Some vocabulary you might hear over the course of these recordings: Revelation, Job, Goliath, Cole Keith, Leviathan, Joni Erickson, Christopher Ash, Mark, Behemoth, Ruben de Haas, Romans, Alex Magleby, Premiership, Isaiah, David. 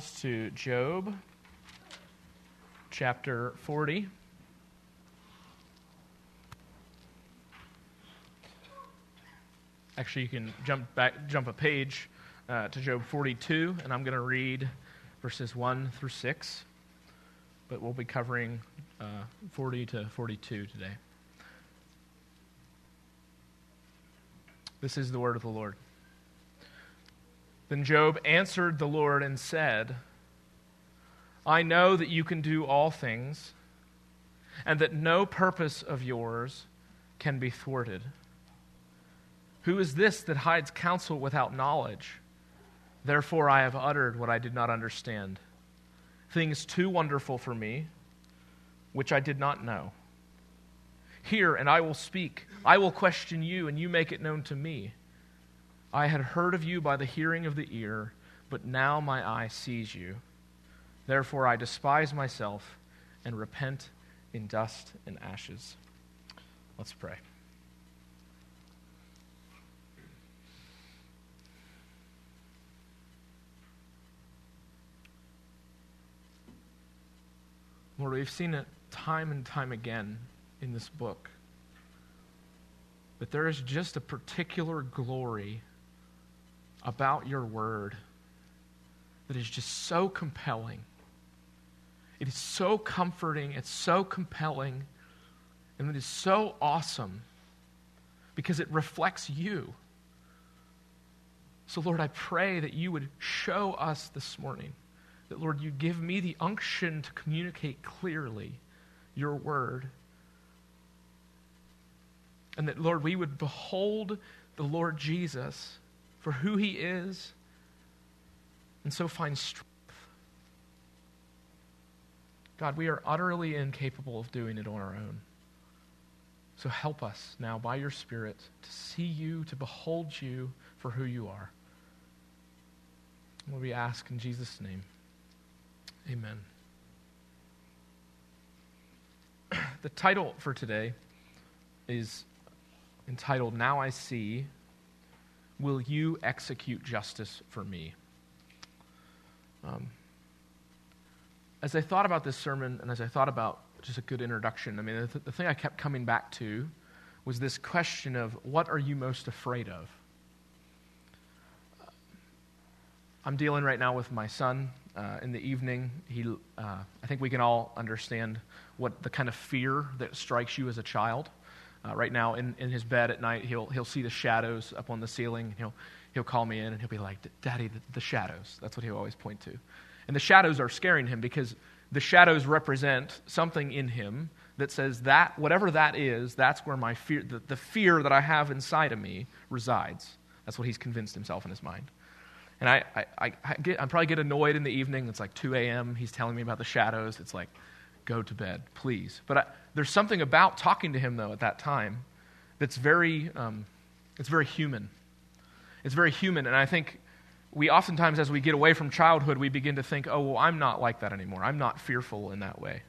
Bibles to Job, chapter 40. Actually, you can jump a page to Job 42, and I'm going to read verses 1 through 6, but we'll be covering 40 to 42 today. This is the word of the Lord. Then Job answered the Lord and said, I know that you can do all things, and that no purpose of yours can be thwarted. Who is this that hides counsel without knowledge? Therefore I have uttered what I did not understand, things too wonderful for me, which I did not know. Hear, and I will speak. I will question you, and you make it known to me. I had heard of you by the hearing of the ear, but now my eye sees you. Therefore I despise myself and repent in dust and ashes. Let's pray. Lord, we've seen it time and time again in this book, that there is just a particular glory about your word that is just so compelling. It is so comforting, it's so compelling, and it is so awesome because it reflects you. So Lord, I pray that you would show us this morning, that Lord, you give me the unction to communicate clearly your word, and that Lord, we would behold the Lord Jesus for who he is, and so find strength. God, we are utterly incapable of doing it on our own. So help us now by your Spirit to see you, to behold you for who you are. What we ask in Jesus' name, amen. The title for today is entitled, Now I See, Will You Execute Justice for Me? As I thought about this sermon, and as I thought about just a good introduction, I mean, the thing I kept coming back to was this question of, what are you most afraid of? I'm dealing right now with my son. In the evening, I think we can all understand what the kind of fear that strikes you as a child. Right now, in his bed at night, he'll see the shadows up on the ceiling, and he'll call me in, and he'll be like, Daddy, the shadows. That's what he'll always point to. And the shadows are scaring him because the shadows represent something in him that says that whatever that is, that's where my fear, the fear that I have inside of me resides. That's what he's convinced himself in his mind. And I probably get annoyed in the evening. It's like 2 a.m. He's telling me about the shadows. It's like, go to bed, please. But there's something about talking to him, though, at that time that's very human. It's very human, and I think we oftentimes, as we get away from childhood, we begin to think, oh, well, I'm not like that anymore. I'm not fearful in that way.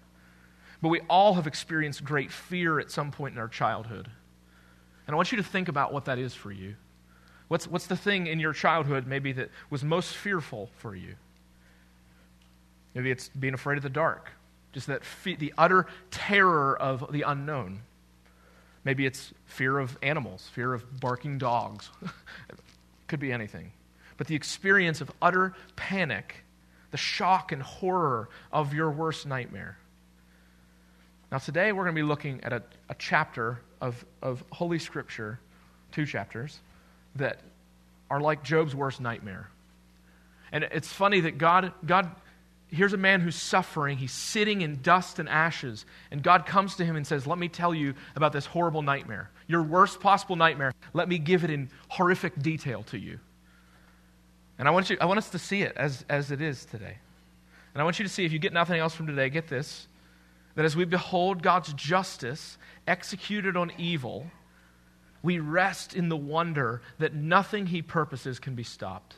But we all have experienced great fear at some point in our childhood. And I want you to think about what that is for you. What's the thing in your childhood maybe that was most fearful for you? Maybe it's being afraid of the dark. Just that the utter terror of the unknown. Maybe it's fear of animals, fear of barking dogs. Could be anything. But the experience of utter panic, the shock and horror of your worst nightmare. Now today we're going to be looking at a chapter of Holy Scripture, 2 chapters, that are like Job's worst nightmare. And it's funny that God here's a man who's suffering. He's sitting in dust and ashes. And God comes to him and says, let me tell you about this horrible nightmare, your worst possible nightmare. Let me give it in horrific detail to you. And I want us to see it as it is today. And I want you to see, if you get nothing else from today, get this, that as we behold God's justice executed on evil, we rest in the wonder that nothing he purposes can be stopped.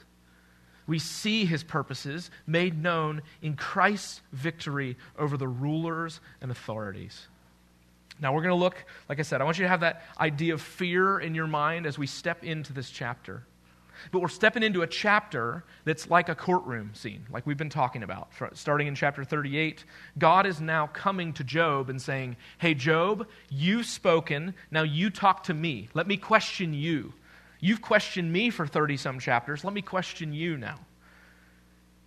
We see his purposes made known in Christ's victory over the rulers and authorities. Now we're going to look, like I said, I want you to have that idea of fear in your mind as we step into this chapter. But we're stepping into a chapter that's like a courtroom scene, like we've been talking about. Starting in chapter 38, God is now coming to Job and saying, hey, Job, you've spoken, now you talk to me. Let me question you. You've questioned me for 30-some chapters. Let me question you now.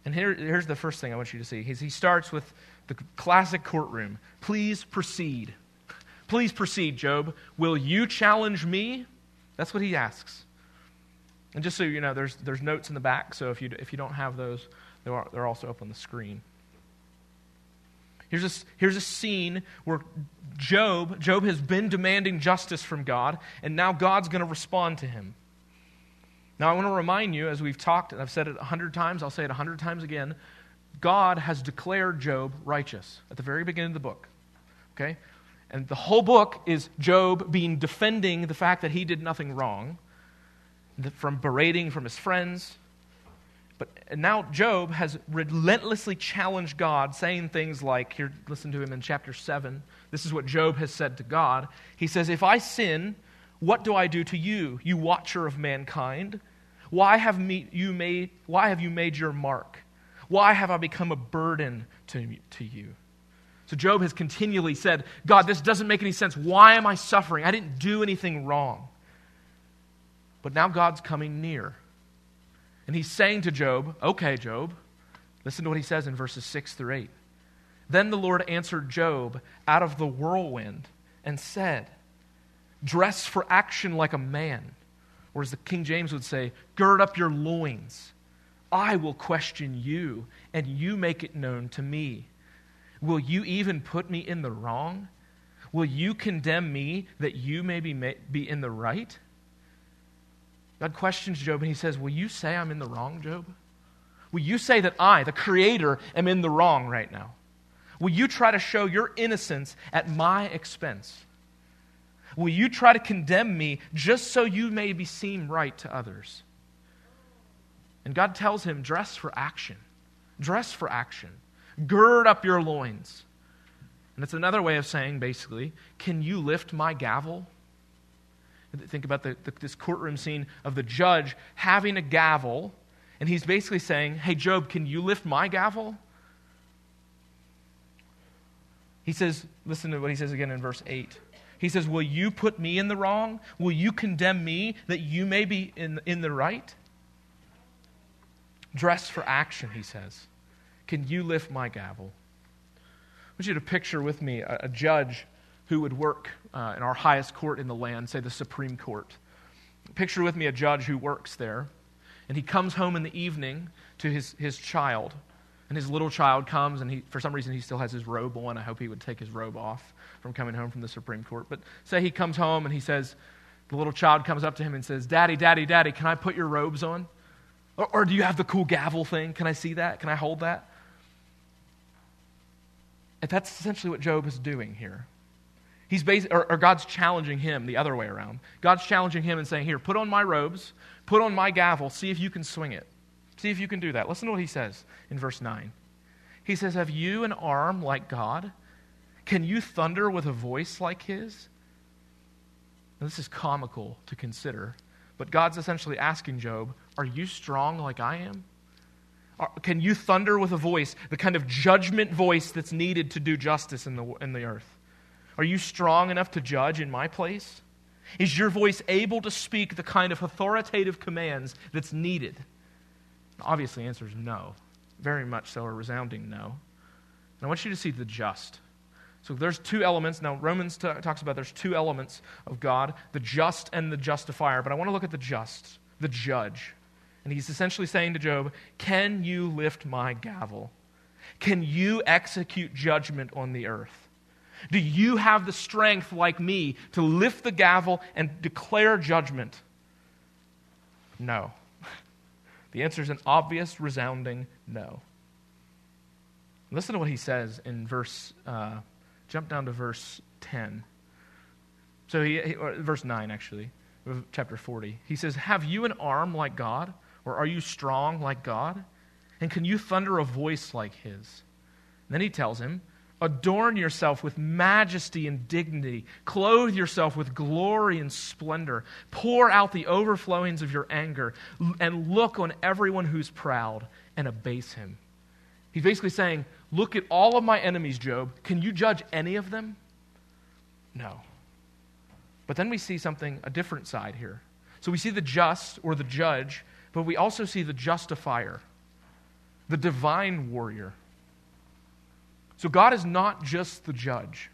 And here's the first thing I want you to see. He starts with the classic courtroom. Please proceed. Please proceed, Job. Will you challenge me? That's what he asks. And just so you know, there's notes in the back, so if you don't have those, they're also up on the screen. Here's a scene where Job has been demanding justice from God, and now God's going to respond to him. Now I want to remind you, as we've talked, and I've said it 100 times, I'll say it 100 times again, God has declared Job righteous at the very beginning of the book. Okay? And the whole book is Job being defending the fact that he did nothing wrong, from berating from his friends. But now Job has relentlessly challenged God, saying things like, here, listen to him in chapter 7. This is what Job has said to God. He says, if I sin, what do I do to you, you watcher of mankind? Why have you made your mark? Why have I become a burden to you? So Job has continually said, God, this doesn't make any sense. Why am I suffering? I didn't do anything wrong. But now God's coming near. And he's saying to Job, okay, Job, listen to what he says in verses 6 through 8. Then the Lord answered Job out of the whirlwind and said, dress for action like a man. Or as the King James would say, gird up your loins. I will question you, and you make it known to me. Will you even put me in the wrong? Will you condemn me that you may be in the right? God questions Job and he says, will you say I'm in the wrong, Job? Will you say that I, the Creator, am in the wrong right now? Will you try to show your innocence at my expense? Will you try to condemn me just so you may seem right to others? And God tells him, dress for action. Dress for action. Gird up your loins. And it's another way of saying, basically, can you lift my gavel? Think about this courtroom scene of the judge having a gavel, and he's basically saying, hey, Job, can you lift my gavel? He says, listen to what he says again in verse 8. He says, will you put me in the wrong? Will you condemn me that you may be in the right? Dress for action, he says. Can you lift my gavel? I want you to picture with me a judge who would work in our highest court in the land, say the Supreme Court. Picture with me a judge who works there, and he comes home in the evening to his child, and his little child comes, and he, for some reason he still has his robe on. I hope he would take his robe off from coming home from the Supreme Court. But say he comes home, and he says, the little child comes up to him and says, Daddy, Daddy, Daddy, can I put your robes on? Or do you have the cool gavel thing? Can I see that? Can I hold that? And that's essentially what Job is doing here. He's God's challenging him the other way around. God's challenging him and saying, here, put on my robes, put on my gavel, see if you can swing it. See if you can do that. Listen to what he says in verse 9. He says, have you an arm like God? Can you thunder with a voice like his? Now, this is comical to consider, but God's essentially asking Job, are you strong like I am? Can you thunder with a voice, the kind of judgment voice that's needed to do justice in the earth? Are you strong enough to judge in my place? Is your voice able to speak the kind of authoritative commands that's needed? Obviously, the answer is no. Very much so, a resounding no. And I want you to see the just. So there's two elements. Now, Romans talks about there's two elements of God, the just and the justifier. But I want to look at the just, the judge. And he's essentially saying to Job, can you lift my gavel? Can you execute judgment on the earth? Do you have the strength, like me, to lift the gavel and declare judgment? No. The answer is an obvious, resounding no. Listen to what he says in verse, jump down to verse 10. So verse 9, actually, chapter 40. He says, have you an arm like God? Or are you strong like God? And can you thunder a voice like his? And then he tells him, Adorn yourself with majesty and dignity. Clothe yourself with glory and splendor. Pour out the overflowings of your anger and look on everyone who's proud and abase him. He's basically saying, look at all of my enemies, Job. Can you judge any of them? No. But then we see something, a different side here. So we see the just or the judge, but we also see the justifier, the divine warrior. So God is not just the judge.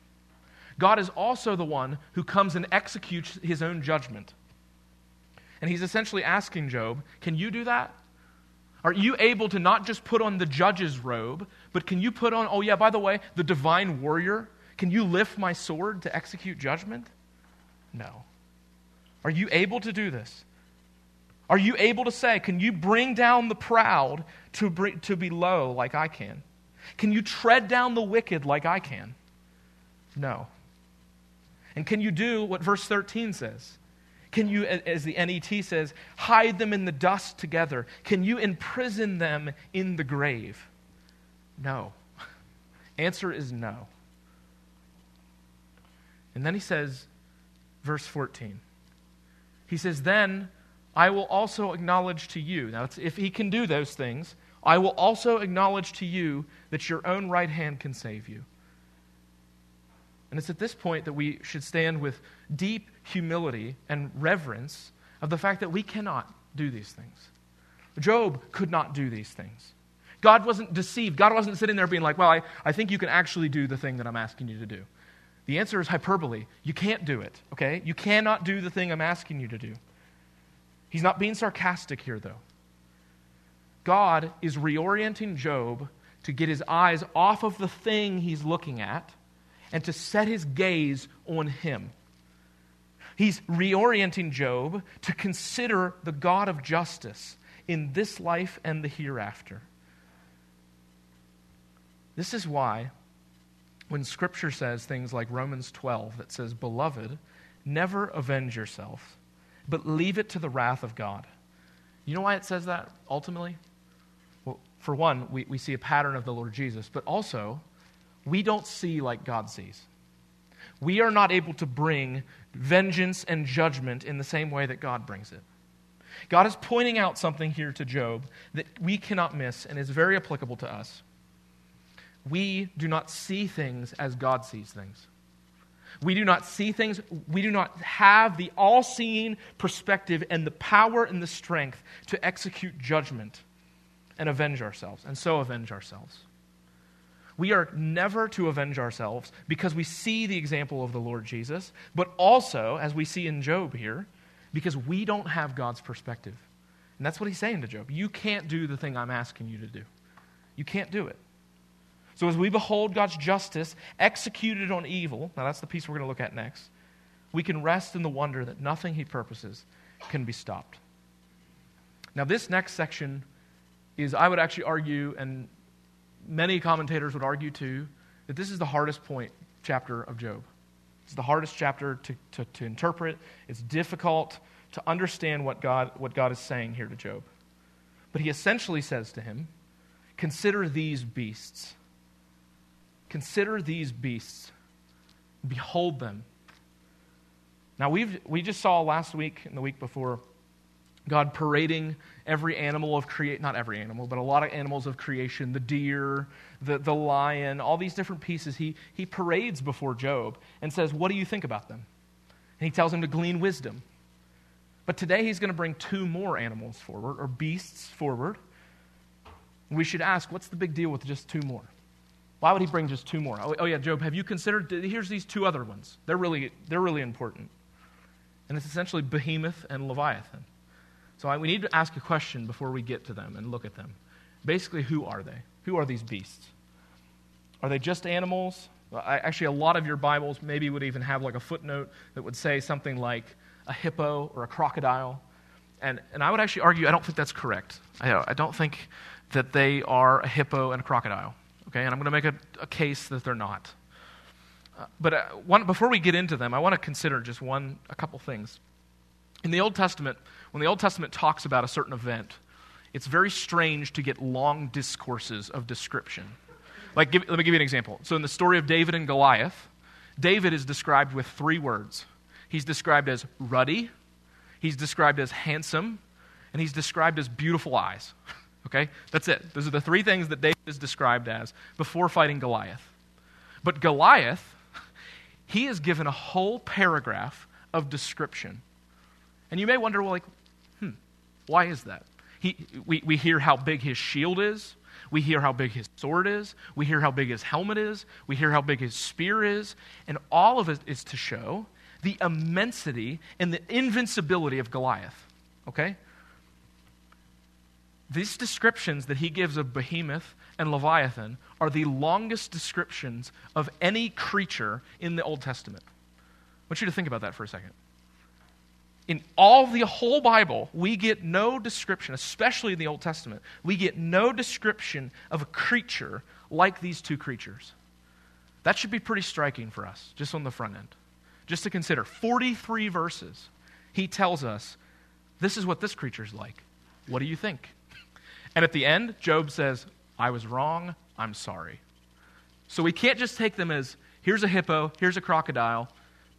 God is also the one who comes and executes his own judgment. And he's essentially asking Job, can you do that? Are you able to not just put on the judge's robe, but can you put on, oh yeah, by the way, the divine warrior? Can you lift my sword to execute judgment? No. Are you able to do this? Are you able to say, can you bring down the proud to be low like I can? Can you tread down the wicked like I can? No. And can you do what verse 13 says? Can you, as the NET says, hide them in the dust together? Can you imprison them in the grave? No. Answer is no. And then he says, verse 14. He says, then I will also acknowledge to you. Now, if he can do those things, I will also acknowledge to you that your own right hand can save you. And it's at this point that we should stand with deep humility and reverence of the fact that we cannot do these things. Job could not do these things. God wasn't deceived. God wasn't sitting there being like, well, I think you can actually do the thing that I'm asking you to do. The answer is hyperbole. You can't do it, okay? You cannot do the thing I'm asking you to do. He's not being sarcastic here, though. God is reorienting Job to get his eyes off of the thing he's looking at and to set his gaze on him. He's reorienting Job to consider the God of justice in this life and the hereafter. This is why when Scripture says things like Romans 12 that says, "Beloved, never avenge yourself, but leave it to the wrath of God." You know why it says that ultimately? Well, for one, we see a pattern of the Lord Jesus, but also, we don't see like God sees. We are not able to bring vengeance and judgment in the same way that God brings it. God is pointing out something here to Job that we cannot miss and is very applicable to us. We do not see things as God sees things. We do not see things. We do not have the all-seeing perspective and the power and the strength to execute judgment and avenge ourselves, and so avenge ourselves. We are never to avenge ourselves because we see the example of the Lord Jesus, but also, as we see in Job here, because we don't have God's perspective. And that's what he's saying to Job. You can't do the thing I'm asking you to do. You can't do it. So as we behold God's justice executed on evil, now that's the piece we're going to look at next, we can rest in the wonder that nothing he purposes can be stopped. Now this next section is, I would actually argue, and many commentators would argue too, that this is the hardest chapter of Job. It's the hardest chapter to interpret. It's difficult to understand what God is saying here to Job. But he essentially says to him, consider these beasts. Consider these beasts. Behold them. Now, we just saw last week and the week before God parading every animal of creation, not every animal, but a lot of animals of creation, the deer, the lion, all these different pieces. He parades before Job and says, what do you think about them? And he tells him to glean wisdom. But today he's going to bring two more animals forward, or beasts forward. We should ask, what's the big deal with just two more? Why would he bring just two more? Oh yeah, Job, have you considered, here's these two other ones. They're really important. And it's essentially Behemoth and Leviathan. So we need to ask a question before we get to them and look at them. Basically, who are they? Who are these beasts? Are they just animals? Well, actually, a lot of your Bibles maybe would even have like a footnote that would say something like a hippo or a crocodile. And I would actually argue, I don't think that's correct. I don't think that they are a hippo and a crocodile. Okay, and I'm going to make a case that they're not. Before we get into them, I want to consider just a couple things. In the Old Testament, when the Old Testament talks about a certain event, it's very strange to get long discourses of description. Like, let me give you an example. So in the story of David and Goliath, David is described with three words. He's described as ruddy, he's described as handsome, and he's described as beautiful eyes. Okay? That's it. Those are the three things that David is described as before fighting Goliath. But Goliath, he is given a whole paragraph of description. And you may wonder, well, like, why is that? We hear how big his shield is. We hear how big his sword is. We hear how big his helmet is. We hear how big his spear is. And all of it is to show the immensity and the invincibility of Goliath. Okay? These descriptions that he gives of Behemoth and Leviathan are the longest descriptions of any creature in the Old Testament. I want you to think about that for a second. In all the whole Bible, we get no description, especially in the Old Testament, we get no description of a creature like these two creatures. That should be pretty striking for us, just on the front end. Just to consider, 43 verses, he tells us, this is what this creature's like. What do you think? And at the end, Job says, I was wrong, I'm sorry. So we can't just take them as, here's a hippo, here's a crocodile,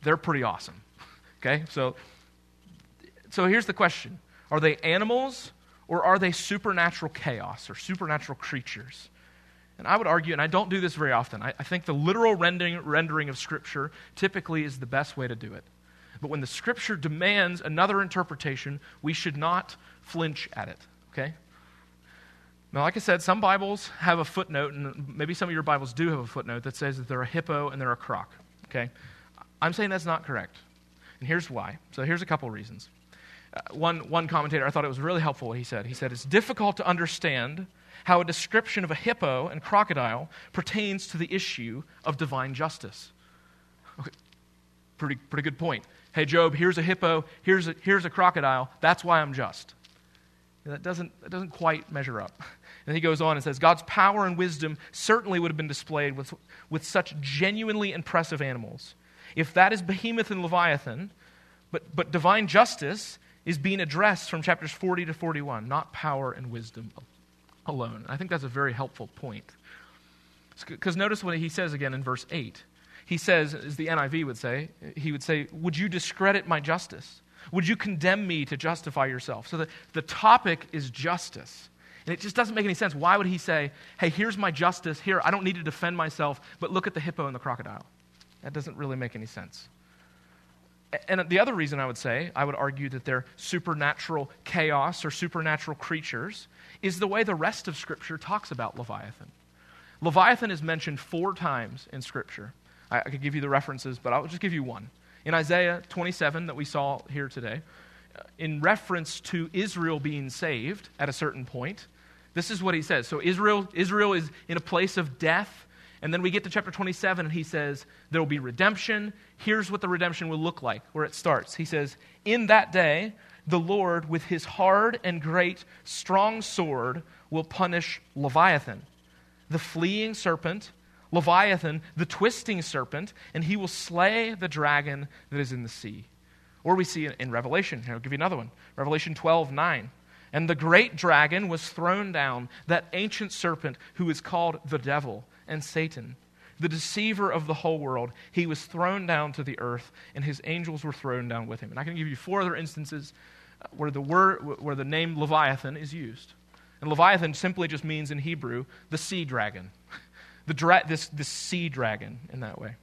they're pretty awesome. Okay, so here's the question. Are they animals, or are they supernatural chaos or supernatural creatures? And I would argue, and I don't do this very often, I think the literal rendering of Scripture typically is the best way to do it. But when the Scripture demands another interpretation, we should not flinch at it, okay? Now, like I said, some Bibles have a footnote, and maybe some of your Bibles do have a footnote that says that they're a hippo and they're a croc, okay? I'm saying that's not correct, and here's why. So here's a couple reasons. One commentator, I thought it was really helpful what he said. He said, it's difficult to understand how a description of a hippo and crocodile pertains to the issue of divine justice. Okay. Pretty good point. Hey, Job, here's a hippo, here's a crocodile, that's why I'm just. That doesn't quite measure up. And he goes on and says, God's power and wisdom certainly would have been displayed with such genuinely impressive animals. If that is Behemoth and Leviathan, but divine justice is being addressed from chapters 40 to 41, not power and wisdom alone. I think that's a very helpful point. Because notice what he says again in verse 8. He says, as the NIV would say, he would say, would you discredit my justice? Would you condemn me to justify yourself? So the topic is justice. And it just doesn't make any sense. Why would he say, hey, here's my justice. Here, I don't need to defend myself, but look at the hippo and the crocodile. That doesn't really make any sense. And the other reason I would argue that they're supernatural chaos or supernatural creatures is the way the rest of Scripture talks about Leviathan. Leviathan is mentioned 4 times in Scripture. I could give you the references, but I'll just give you one. In Isaiah 27 that we saw here today, in reference to Israel being saved at a certain point, this is what he says. So Israel is in a place of death. And then we get to chapter 27, and he says, there will be redemption. Here's what the redemption will look like, where it starts. He says, in that day, the Lord, with his hard and great strong sword, will punish Leviathan, the fleeing serpent, Leviathan, the twisting serpent, and he will slay the dragon that is in the sea. Or we see in Revelation, here, I'll give you another one, Revelation 12:9. And the great dragon was thrown down, that ancient serpent who is called the devil and Satan, the deceiver of the whole world. He was thrown down to the earth, and his angels were thrown down with him. And I can give you 4 other instances where the name Leviathan is used. And Leviathan simply just means in Hebrew, the sea dragon. This sea dragon in that way.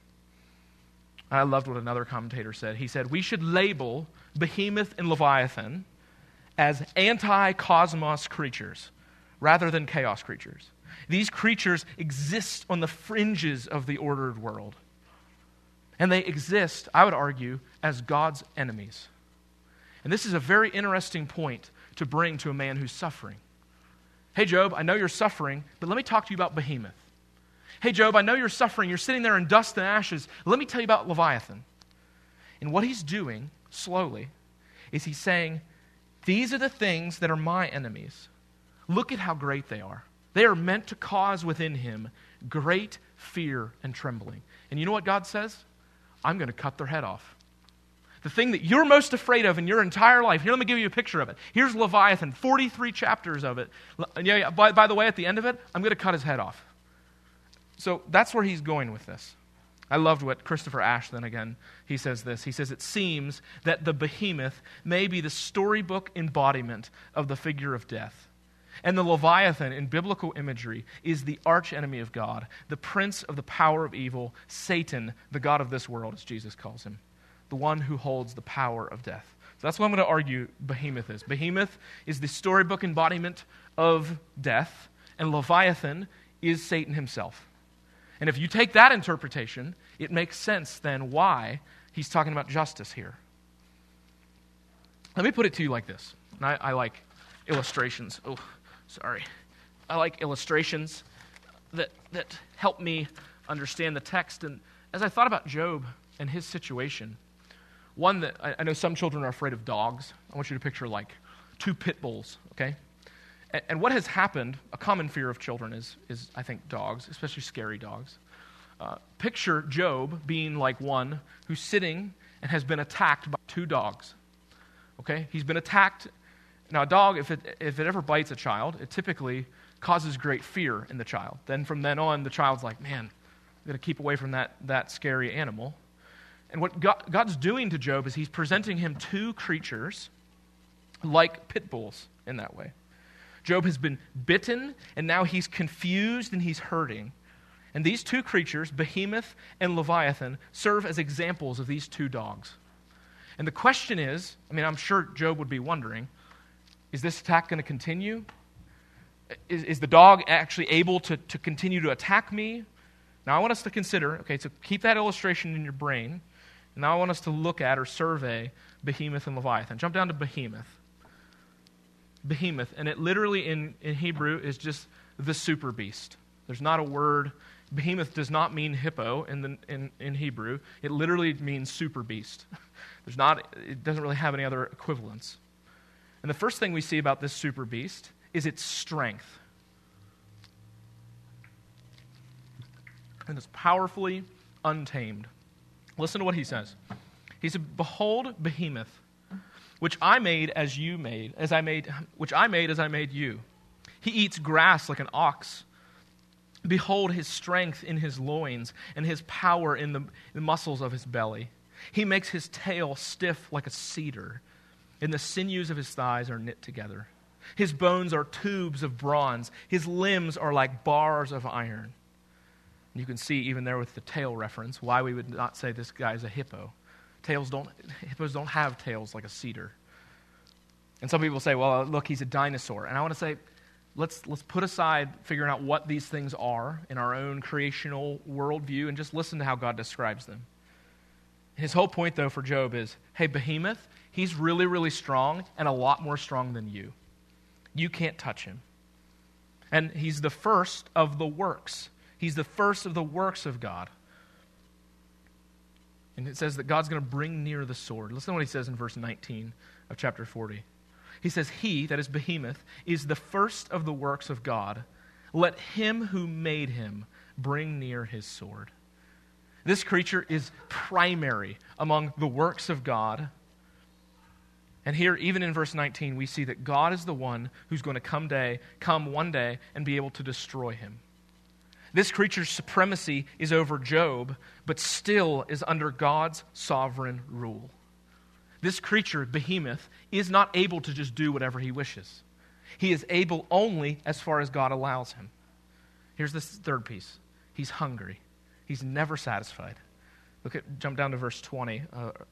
I loved what another commentator said. He said, we should label Behemoth and Leviathan as anti-cosmos creatures rather than chaos creatures. These creatures exist on the fringes of the ordered world. And they exist, I would argue, as God's enemies. And this is a very interesting point to bring to a man who's suffering. Hey, Job, I know you're suffering, but let me talk to you about Behemoth. Hey, Job, I know you're suffering. You're sitting there in dust and ashes. Let me tell you about Leviathan. And what he's doing, slowly, is he's saying, these are the things that are my enemies. Look at how great they are. They are meant to cause within him great fear and trembling. And you know what God says? I'm going to cut their head off. The thing that you're most afraid of in your entire life, here, let me give you a picture of it. Here's Leviathan, 43 chapters of it. And by the way, at the end of it, I'm going to cut his head off. So that's where he's going with this. I loved what Christopher Ash, then again, he says this. He says, it seems that the behemoth may be the storybook embodiment of the figure of death. And the Leviathan, in biblical imagery, is the archenemy of God, the prince of the power of evil, Satan, the god of this world, as Jesus calls him, the one who holds the power of death. So that's what I'm going to argue Behemoth is. Behemoth is the storybook embodiment of death, and Leviathan is Satan himself. And if you take that interpretation, it makes sense then why he's talking about justice here. Let me put it to you like this. And I like illustrations. Oh, sorry. I like illustrations that help me understand the text. And as I thought about Job and his situation, one that I know some children are afraid of dogs. I want you to picture like two pit bulls, okay? And what has happened, a common fear of children is I think, dogs, especially scary dogs. Picture Job being like one who's sitting and has been attacked by two dogs. Okay? He's been attacked. Now, a dog, if it ever bites a child, it typically causes great fear in the child. Then from then on, the child's like, man, I'm going to keep away from that scary animal. And what God's doing to Job is he's presenting him two creatures like pit bulls in that way. Job has been bitten, and now he's confused and he's hurting. And these two creatures, Behemoth and Leviathan, serve as examples of these two dogs. And the question is, I mean, I'm sure Job would be wondering, is this attack going to continue? Is the dog actually able to continue to attack me? Now I want us to consider, okay, so keep that illustration in your brain. And now I want us to look at or survey Behemoth and Leviathan. Jump down to Behemoth. Behemoth, and it literally in Hebrew is just the super beast. There's not a word. Behemoth does not mean hippo in Hebrew. It literally means super beast. It doesn't really have any other equivalents. And the first thing we see about this super beast is its strength. And it's powerfully untamed. Listen to what he says. He said, "Behold, Behemoth, which I made as you made, as I made you. He eats grass like an ox. Behold his strength in his loins and his power in the muscles of his belly. He makes his tail stiff like a cedar, and the sinews of his thighs are knit together. His bones are tubes of bronze. His limbs are like bars of iron." And you can see even there with the tail reference why we would not say this guy is a hippo. Hippos don't have tails like a cedar. And some people say, well, look, he's a dinosaur. And I want to say, let's put aside figuring out what these things are in our own creational worldview and just listen to how God describes them. His whole point, though, for Job is, hey, Behemoth, he's really, really strong and a lot more strong than you. You can't touch him. And he's the first of the works. He's the first of the works of God. And it says that God's going to bring near the sword. Listen to what he says in verse 19 of chapter 40. He says, "He," that is Behemoth, "is the first of the works of God. Let him who made him bring near his sword." This creature is primary among the works of God. And here, even in verse 19, we see that God is the one who's going to come one day and be able to destroy him. This creature's supremacy is over Job, but still is under God's sovereign rule. This creature, Behemoth, is not able to just do whatever he wishes. He is able only as far as God allows him. Here's this third piece. He's hungry. He's never satisfied. Jump down to verse 20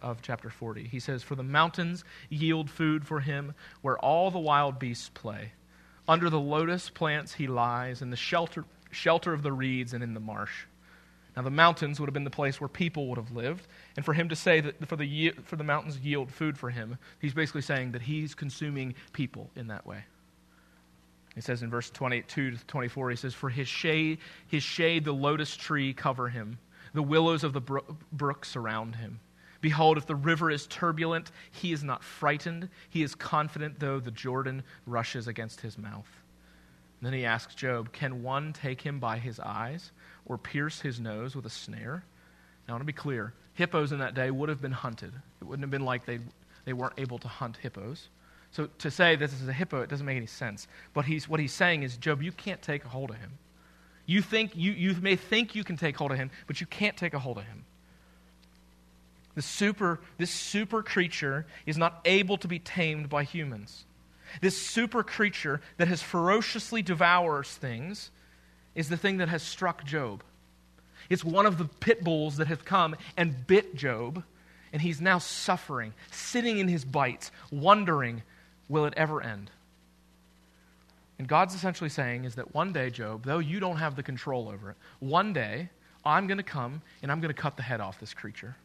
of chapter 40. He says, "For the mountains yield food for him, where all the wild beasts play. Under the lotus plants he lies, in the shelter of the reeds and in the marsh." Now the mountains would have been the place where people would have lived, and for him to say that for the mountains yield food for him, he's basically saying that he's consuming people in that way. He says in verse 22 to 24, he says, "For his shade the lotus tree cover him, the willows of the brook surround him. Behold, if the river is turbulent, he is not frightened. He is confident, though the Jordan rushes against his mouth." Then he asks Job, "Can one take him by his eyes or pierce his nose with a snare?" Now, I want to be clear. Hippos in that day would have been hunted. It wouldn't have been like they weren't able to hunt hippos. So to say this is a hippo, it doesn't make any sense. But what he's saying is, Job, you can't take a hold of him. You think you may think you can take hold of him, but you can't take a hold of him. This super creature is not able to be tamed by humans. This super creature that has ferociously devours things is the thing that has struck Job. It's one of the pit bulls that have come and bit Job, and he's now suffering, sitting in his bites, wondering, will it ever end? And God's essentially saying is that one day, Job, though you don't have the control over it, one day I'm going to come and I'm going to cut the head off this creature.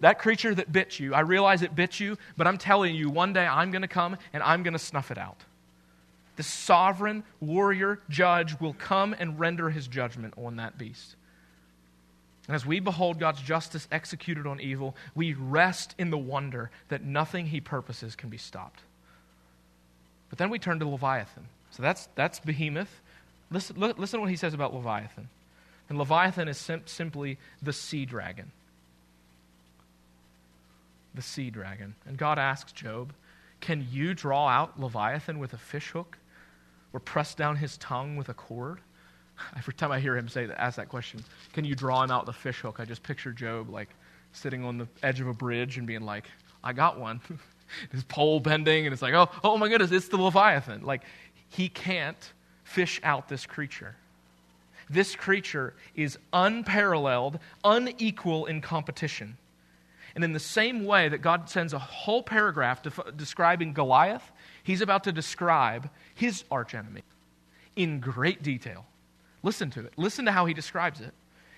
That creature that bit you, I realize it bit you, but I'm telling you, one day I'm going to come and I'm going to snuff it out. The sovereign warrior judge will come and render his judgment on that beast. And as we behold God's justice executed on evil, we rest in the wonder that nothing he purposes can be stopped. But then we turn to Leviathan. So that's Behemoth. Listen to what he says about Leviathan. And Leviathan is simply the sea dragon. The sea dragon. And God asks Job, can you draw out Leviathan with a fishhook or press down his tongue with a cord? Every time I hear him ask that question, can you draw him out with a fishhook? I just picture Job like sitting on the edge of a bridge and being like, I got one. His pole bending, and it's like, oh my goodness, it's the Leviathan. Like, he can't fish out this creature. This creature is unparalleled, unequal in competition. And in the same way that God sends a whole paragraph describing Goliath, he's about to describe his archenemy in great detail. Listen to it. Listen to how he describes it.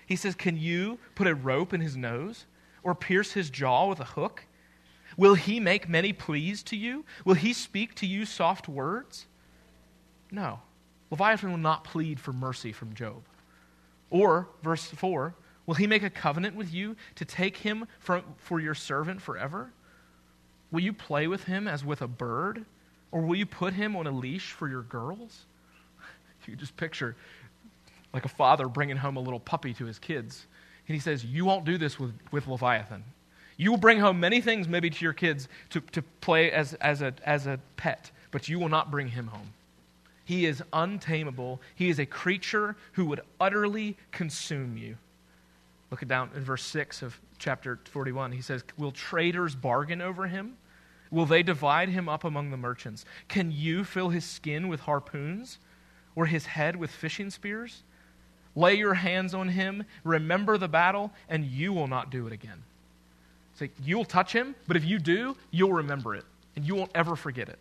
He says, can you put a rope in his nose or pierce his jaw with a hook? Will he make many pleas to you? Will he speak to you soft words? No. Leviathan will not plead for mercy from Job. Or, verse 4, will he make a covenant with you to take him for your servant forever? Will you play with him as with a bird? Or will you put him on a leash for your girls? You just picture like a father bringing home a little puppy to his kids. And he says, you won't do this with Leviathan. You will bring home many things maybe to your kids to play as a pet, but you will not bring him home. He is untamable. He is a creature who would utterly consume you. Look down in verse 6 of chapter 41. He says, will traders bargain over him? Will they divide him up among the merchants? Can you fill his skin with harpoons or his head with fishing spears? Lay your hands on him, remember the battle, and you will not do it again. It's like, you'll touch him, but if you do, you'll remember it, and you won't ever forget it.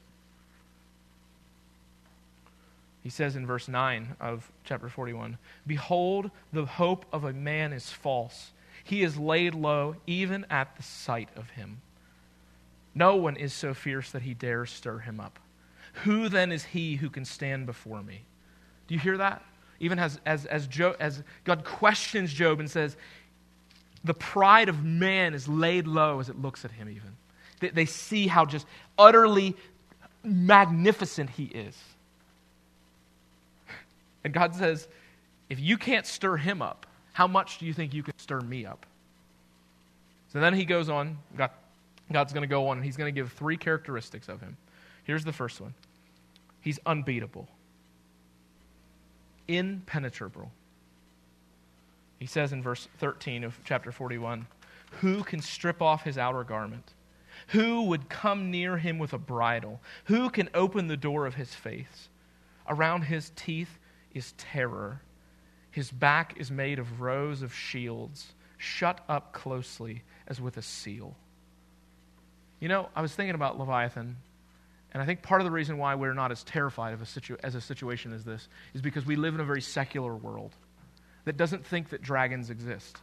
He says in verse 9 of chapter 41, behold, the hope of a man is false. He is laid low even at the sight of him. No one is so fierce that he dares stir him up. Who then is he who can stand before me? Do you hear that? Even as God questions Job and says, the pride of man is laid low as it looks at him even. They see how just utterly magnificent he is. And God says, if you can't stir him up, how much do you think you can stir me up? So then he goes on. God's going to go on, and he's going to give three characteristics of him. Here's the first one. He's unbeatable. Impenetrable. He says in verse 13 of chapter 41, who can strip off his outer garment? Who would come near him with a bridle? Who can open the door of his face? Around his teeth is terror. His back is made of rows of shields, shut up closely as with a seal. You know, I was thinking about Leviathan, and I think part of the reason why we're not as terrified of a situation as this is because we live in a very secular world that doesn't think that dragons exist.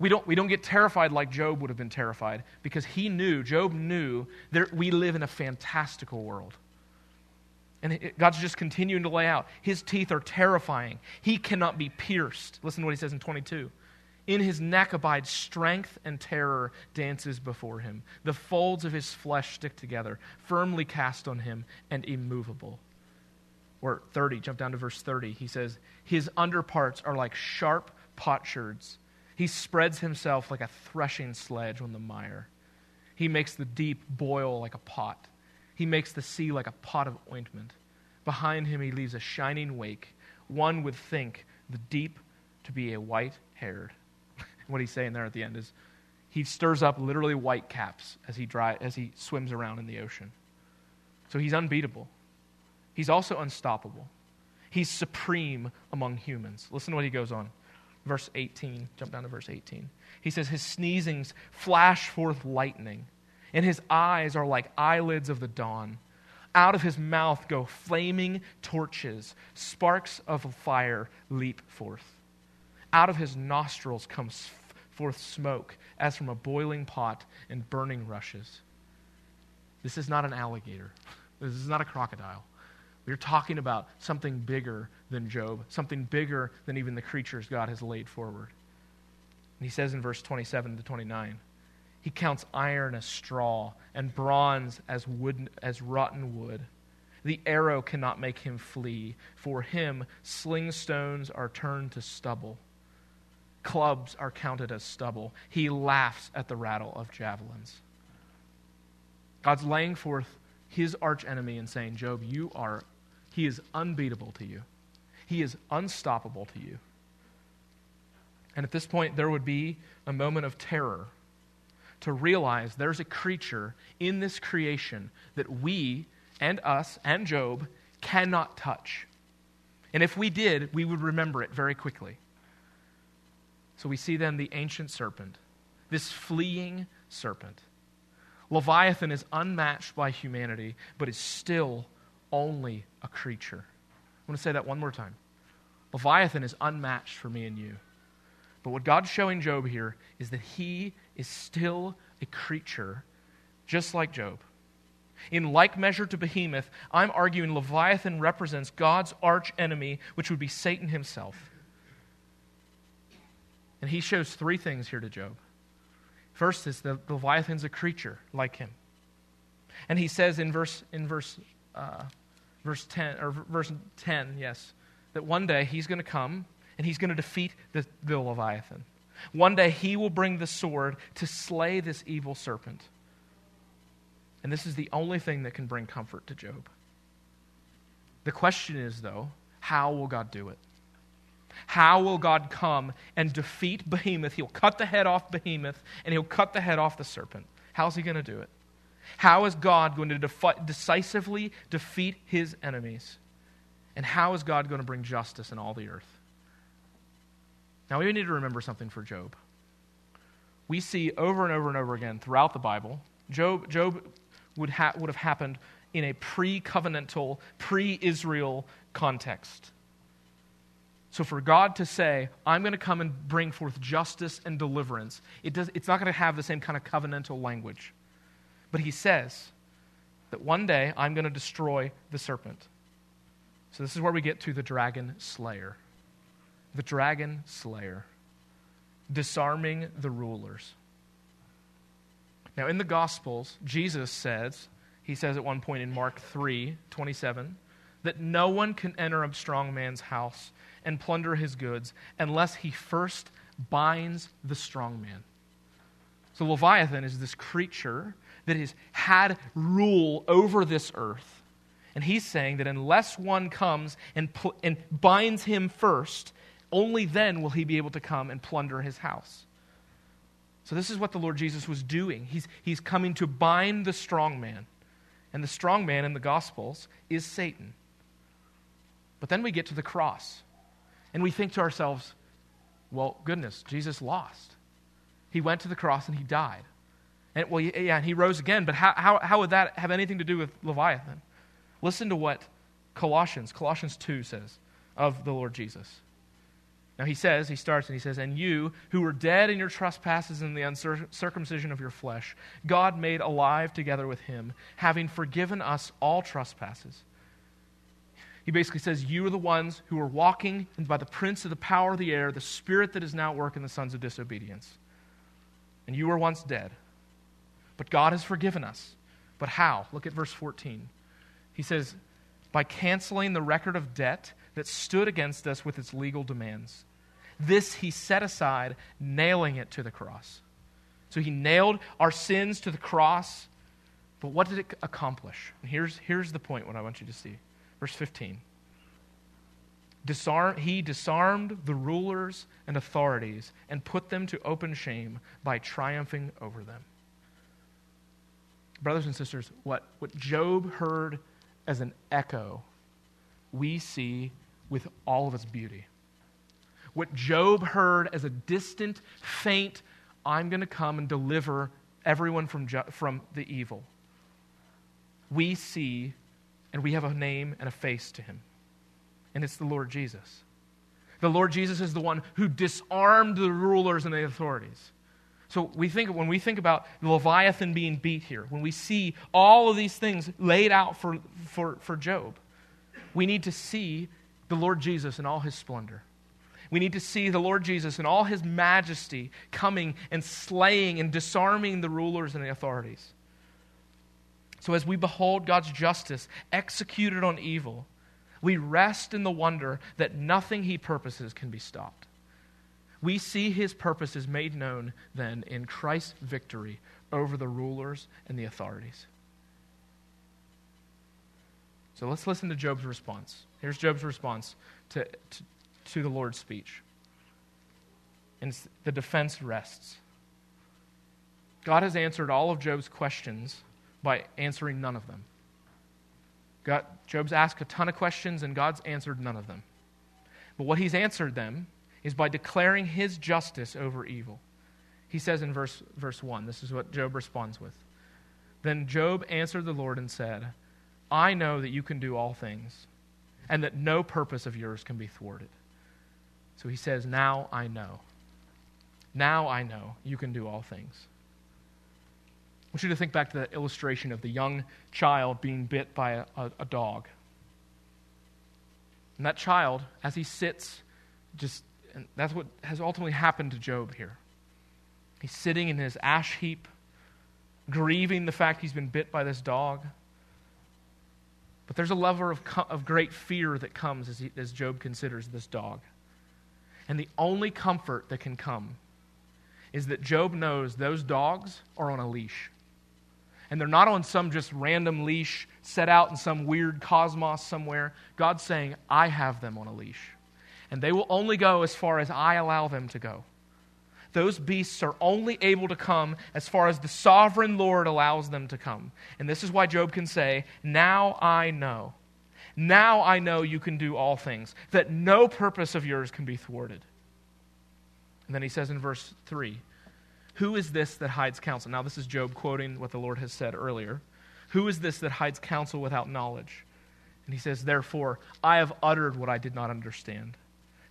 We don't get terrified like Job would have been terrified, because Job knew that we live in a fantastical world. And God's just continuing to lay out. His teeth are terrifying. He cannot be pierced. Listen to what he says in 22. In his neck abides strength, and terror dances before him. The folds of his flesh stick together, firmly cast on him and immovable. Or 30, jump down to verse 30. He says, his underparts are like sharp potsherds. He spreads himself like a threshing sledge on the mire. He makes the deep boil like a pot. He makes the sea like a pot of ointment. Behind him he leaves a shining wake. one would think the deep to be a white-haired. What he's saying there at the end is he stirs up literally white caps as he swims around in the ocean. So he's unbeatable. He's also unstoppable. He's supreme among humans. Listen to what he goes on. Verse 18, jump down to verse 18. He says, his sneezings flash forth lightning, and his eyes are like eyelids of the dawn. Out of his mouth go flaming torches. Sparks of fire leap forth. Out of his nostrils comes forth smoke, as from a boiling pot and burning rushes. This is not an alligator. This is not a crocodile. We're talking about something bigger than Job, something bigger than even the creatures God has laid forward. And he says in verse 27 to 29, he counts iron as straw and bronze as rotten wood. The arrow cannot make him flee. For him, sling stones are turned to stubble. Clubs are counted as stubble. He laughs at the rattle of javelins. God's laying forth his archenemy and saying, Job, he is unbeatable to you. He is unstoppable to you. And at this point, there would be a moment of terror to realize there's a creature in this creation that we and us and Job cannot touch. And if we did, we would remember it very quickly. So we see then the ancient serpent, this fleeing serpent. Leviathan is unmatched by humanity, but is still only a creature. I want to say that one more time. Leviathan is unmatched for me and you. But what God's showing Job here is that he is still a creature, just like Job. In like measure to Behemoth, I'm arguing Leviathan represents God's arch enemy, which would be Satan himself. And he shows three things here to Job. First is that Leviathan's a creature like him. And he says in verse 10, that one day he's going to come and he's going to defeat the Leviathan. One day he will bring the sword to slay this evil serpent. And this is the only thing that can bring comfort to Job. The question is, though, how will God do it? How will God come and defeat Behemoth? He'll cut the head off Behemoth, and he'll cut the head off the serpent. How's he going to do it? How is God going to decisively defeat his enemies? And how is God going to bring justice in all the earth? Now, we need to remember something for Job. We see over and over and over again throughout the Bible, Job would have happened in a pre-covenantal, pre-Israel context. So for God to say, I'm going to come and bring forth justice and deliverance, it's not going to have the same kind of covenantal language. But he says that one day I'm going to destroy the serpent. So this is where we get to the dragon slayer. The dragon slayer, disarming the rulers. Now in the Gospels, Jesus says, he says at one point in Mark 3:27, that no one can enter a strong man's house and plunder his goods unless he first binds the strong man. So Leviathan is this creature that has had rule over this earth. And he's saying that unless one comes and binds him first, only then will he be able to come and plunder his house. So this is what the Lord Jesus was doing. He's coming to bind the strong man. And the strong man in the Gospels is Satan. But then we get to the cross. And we think to ourselves, well, goodness, Jesus lost. He went to the cross and he died. And well, yeah, and he rose again, but how would that have anything to do with Leviathan? Listen to what Colossians 2 says of the Lord Jesus. Now he starts and he says, and you who were dead in your trespasses and the uncircumcision of your flesh, God made alive together with him, having forgiven us all trespasses. He basically says, you are the ones who are walking by the prince of the power of the air, the spirit that is now at work in the sons of disobedience. And you were once dead, but God has forgiven us. But how? Look at verse 14. He says, by canceling the record of debt that stood against us with its legal demands. This he set aside, nailing it to the cross. So he nailed our sins to the cross, but what did it accomplish? And here's the point what I want you to see. Verse 15. He disarmed the rulers and authorities and put them to open shame by triumphing over them. Brothers and sisters, what Job heard as an echo, we see with all of its beauty. What Job heard as a distant, faint, I'm going to come and deliver everyone from the evil, we see, and we have a name and a face to him. And it's the Lord Jesus. The Lord Jesus is the one who disarmed the rulers and the authorities. So when we think about Leviathan being beat here, when we see all of these things laid out for Job, we need to see the Lord Jesus in all his splendor. We need to see the Lord Jesus in all his majesty coming and slaying and disarming the rulers and the authorities. So as we behold God's justice executed on evil, we rest in the wonder that nothing he purposes can be stopped. We see his purposes made known then in Christ's victory over the rulers and the authorities. So let's listen to Job's response. Here's Job's response to the Lord's speech. And the defense rests. God has answered all of Job's questions by answering none of them. Job's asked a ton of questions, and God's answered none of them. But what he's answered them is by declaring his justice over evil. He says in verse 1, this is what Job responds with. Then Job answered the Lord and said, I know that you can do all things, and that no purpose of yours can be thwarted. So he says, now I know. Now I know you can do all things. I want you to think back to that illustration of the young child being bit by a dog. And that child, as he sits, and that's what has ultimately happened to Job here. He's sitting in his ash heap, grieving the fact he's been bit by this dog. But there's a level of great fear that comes as Job considers this dog. And the only comfort that can come is that Job knows those dogs are on a leash. And they're not on some just random leash set out in some weird cosmos somewhere. God's saying, I have them on a leash. And they will only go as far as I allow them to go. Those beasts are only able to come as far as the sovereign Lord allows them to come. And this is why Job can say, now I know. Now I know you can do all things, that no purpose of yours can be thwarted. And then he says in verse 3, who is this that hides counsel? Now this is Job quoting what the Lord has said earlier. Who is this that hides counsel without knowledge? And he says, therefore, I have uttered what I did not understand,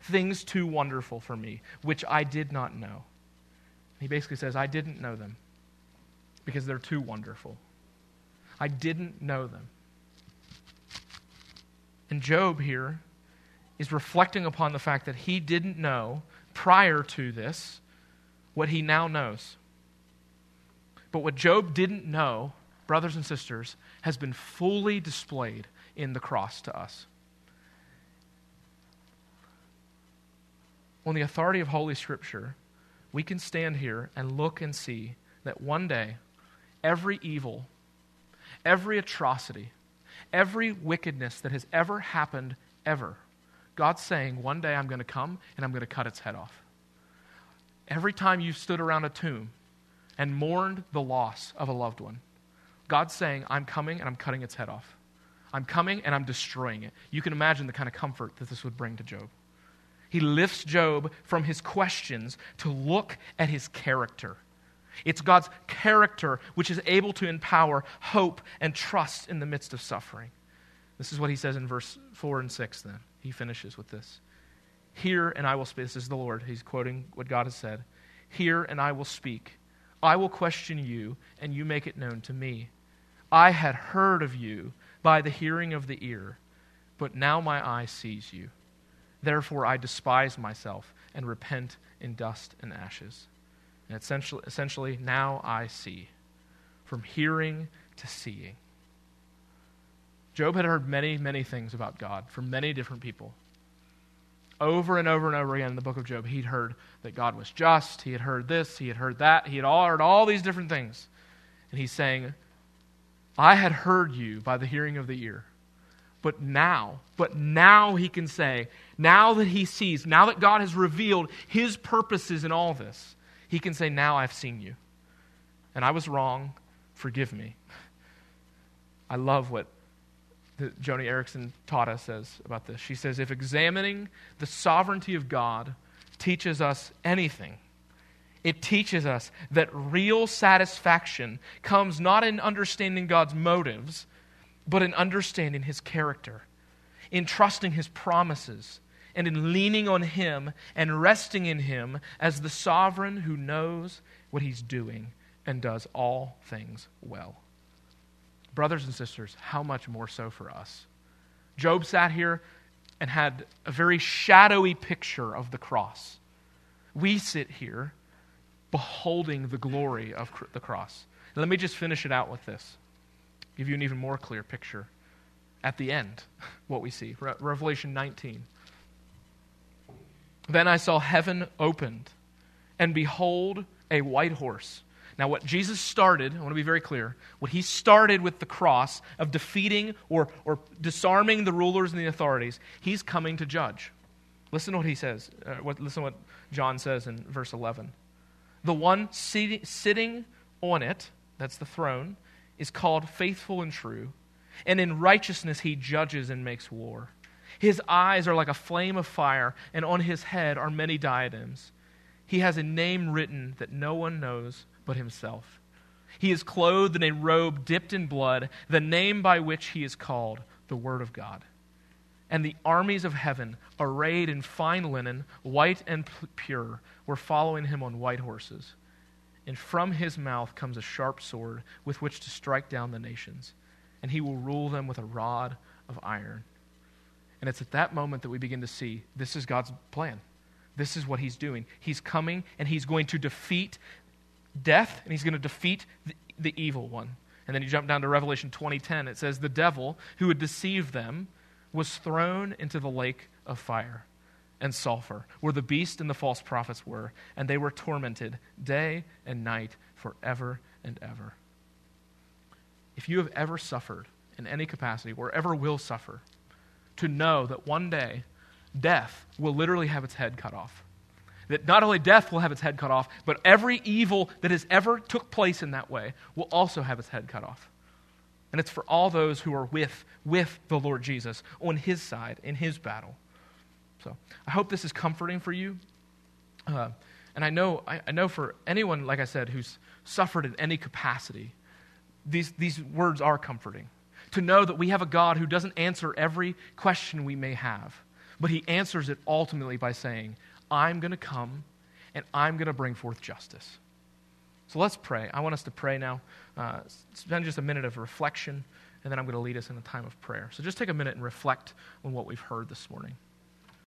things too wonderful for me, which I did not know. And he basically says, I didn't know them because they're too wonderful. I didn't know them. And Job here is reflecting upon the fact that he didn't know prior to this what he now knows. But what Job didn't know, brothers and sisters, has been fully displayed in the cross to us. On the authority of Holy Scripture, we can stand here and look and see that one day, every evil, every atrocity, every wickedness that has ever happened, ever, God's saying, one day I'm going to come and I'm going to cut its head off. Every time you stood around a tomb and mourned the loss of a loved one, God's saying, I'm coming and I'm cutting its head off. I'm coming and I'm destroying it. You can imagine the kind of comfort that this would bring to Job. He lifts Job from his questions to look at his character. It's God's character which is able to empower hope and trust in the midst of suffering. This is what he says in verse 4 and 6 then. He finishes with this. Hear and I will speak. This is the Lord. He's quoting what God has said. Hear and I will speak. I will question you and you make it known to me. I had heard of you by the hearing of the ear, but now my eye sees you. Therefore, I despise myself and repent in dust and ashes. And essentially, now I see. From hearing to seeing. Job had heard many, many things about God from many different people. Over and over and over again in the book of Job, he'd heard that God was just. He had heard this. He had heard that. He had heard all these different things. And he's saying, I had heard you by the hearing of the ear. But now he can say, now that he sees, now that God has revealed his purposes in all this, he can say, now I've seen you. And I was wrong. Forgive me. I love what Joni Erickson taught us about this. She says, if examining the sovereignty of God teaches us anything, it teaches us that real satisfaction comes not in understanding God's motives, but in understanding his character, in trusting his promises, and in leaning on him and resting in him as the sovereign who knows what he's doing and does all things well. Brothers and sisters, how much more so for us? Job sat here and had a very shadowy picture of the cross. We sit here beholding the glory of the cross. And let me just finish it out with this. Give you an even more clear picture at the end, what we see. Revelation 19. Then I saw heaven opened, and behold, a white horse. Now, what Jesus started, I want to be very clear, what he started with the cross of defeating or disarming the rulers and the authorities, he's coming to judge. Listen to what he says. Listen to what John says in verse 11. The one sitting on it, that's the throne, is called Faithful and True, and in righteousness he judges and makes war. His eyes are like a flame of fire, and on his head are many diadems. He has a name written that no one knows but himself. He is clothed in a robe dipped in blood, the name by which he is called, the Word of God. And the armies of heaven, arrayed in fine linen, white and pure, were following him on white horses. And from his mouth comes a sharp sword with which to strike down the nations, and he will rule them with a rod of iron. And it's at that moment that we begin to see this is God's plan. This is what he's doing. He's coming, and he's going to defeat death, and he's going to defeat the evil one. And then you jump down to Revelation 20:10. It says, the devil who had deceived them was thrown into the lake of fire and sulfur, where the beast and the false prophets were, and they were tormented day and night forever and ever. If you have ever suffered in any capacity, or ever will suffer, to know that one day death will literally have its head cut off. That not only death will have its head cut off, but every evil that has ever took place in that way will also have its head cut off. And it's for all those who are with the Lord Jesus on his side, in his battle. So I hope this is comforting for you. And I know for anyone, like I said, who's suffered in any capacity, these words are comforting. To know that we have a God who doesn't answer every question we may have, but he answers it ultimately by saying, I'm going to come, and I'm going to bring forth justice. So let's pray. I want us to pray now. Spend just a minute of reflection, and then I'm going to lead us in a time of prayer. So just take a minute and reflect on what we've heard this morning.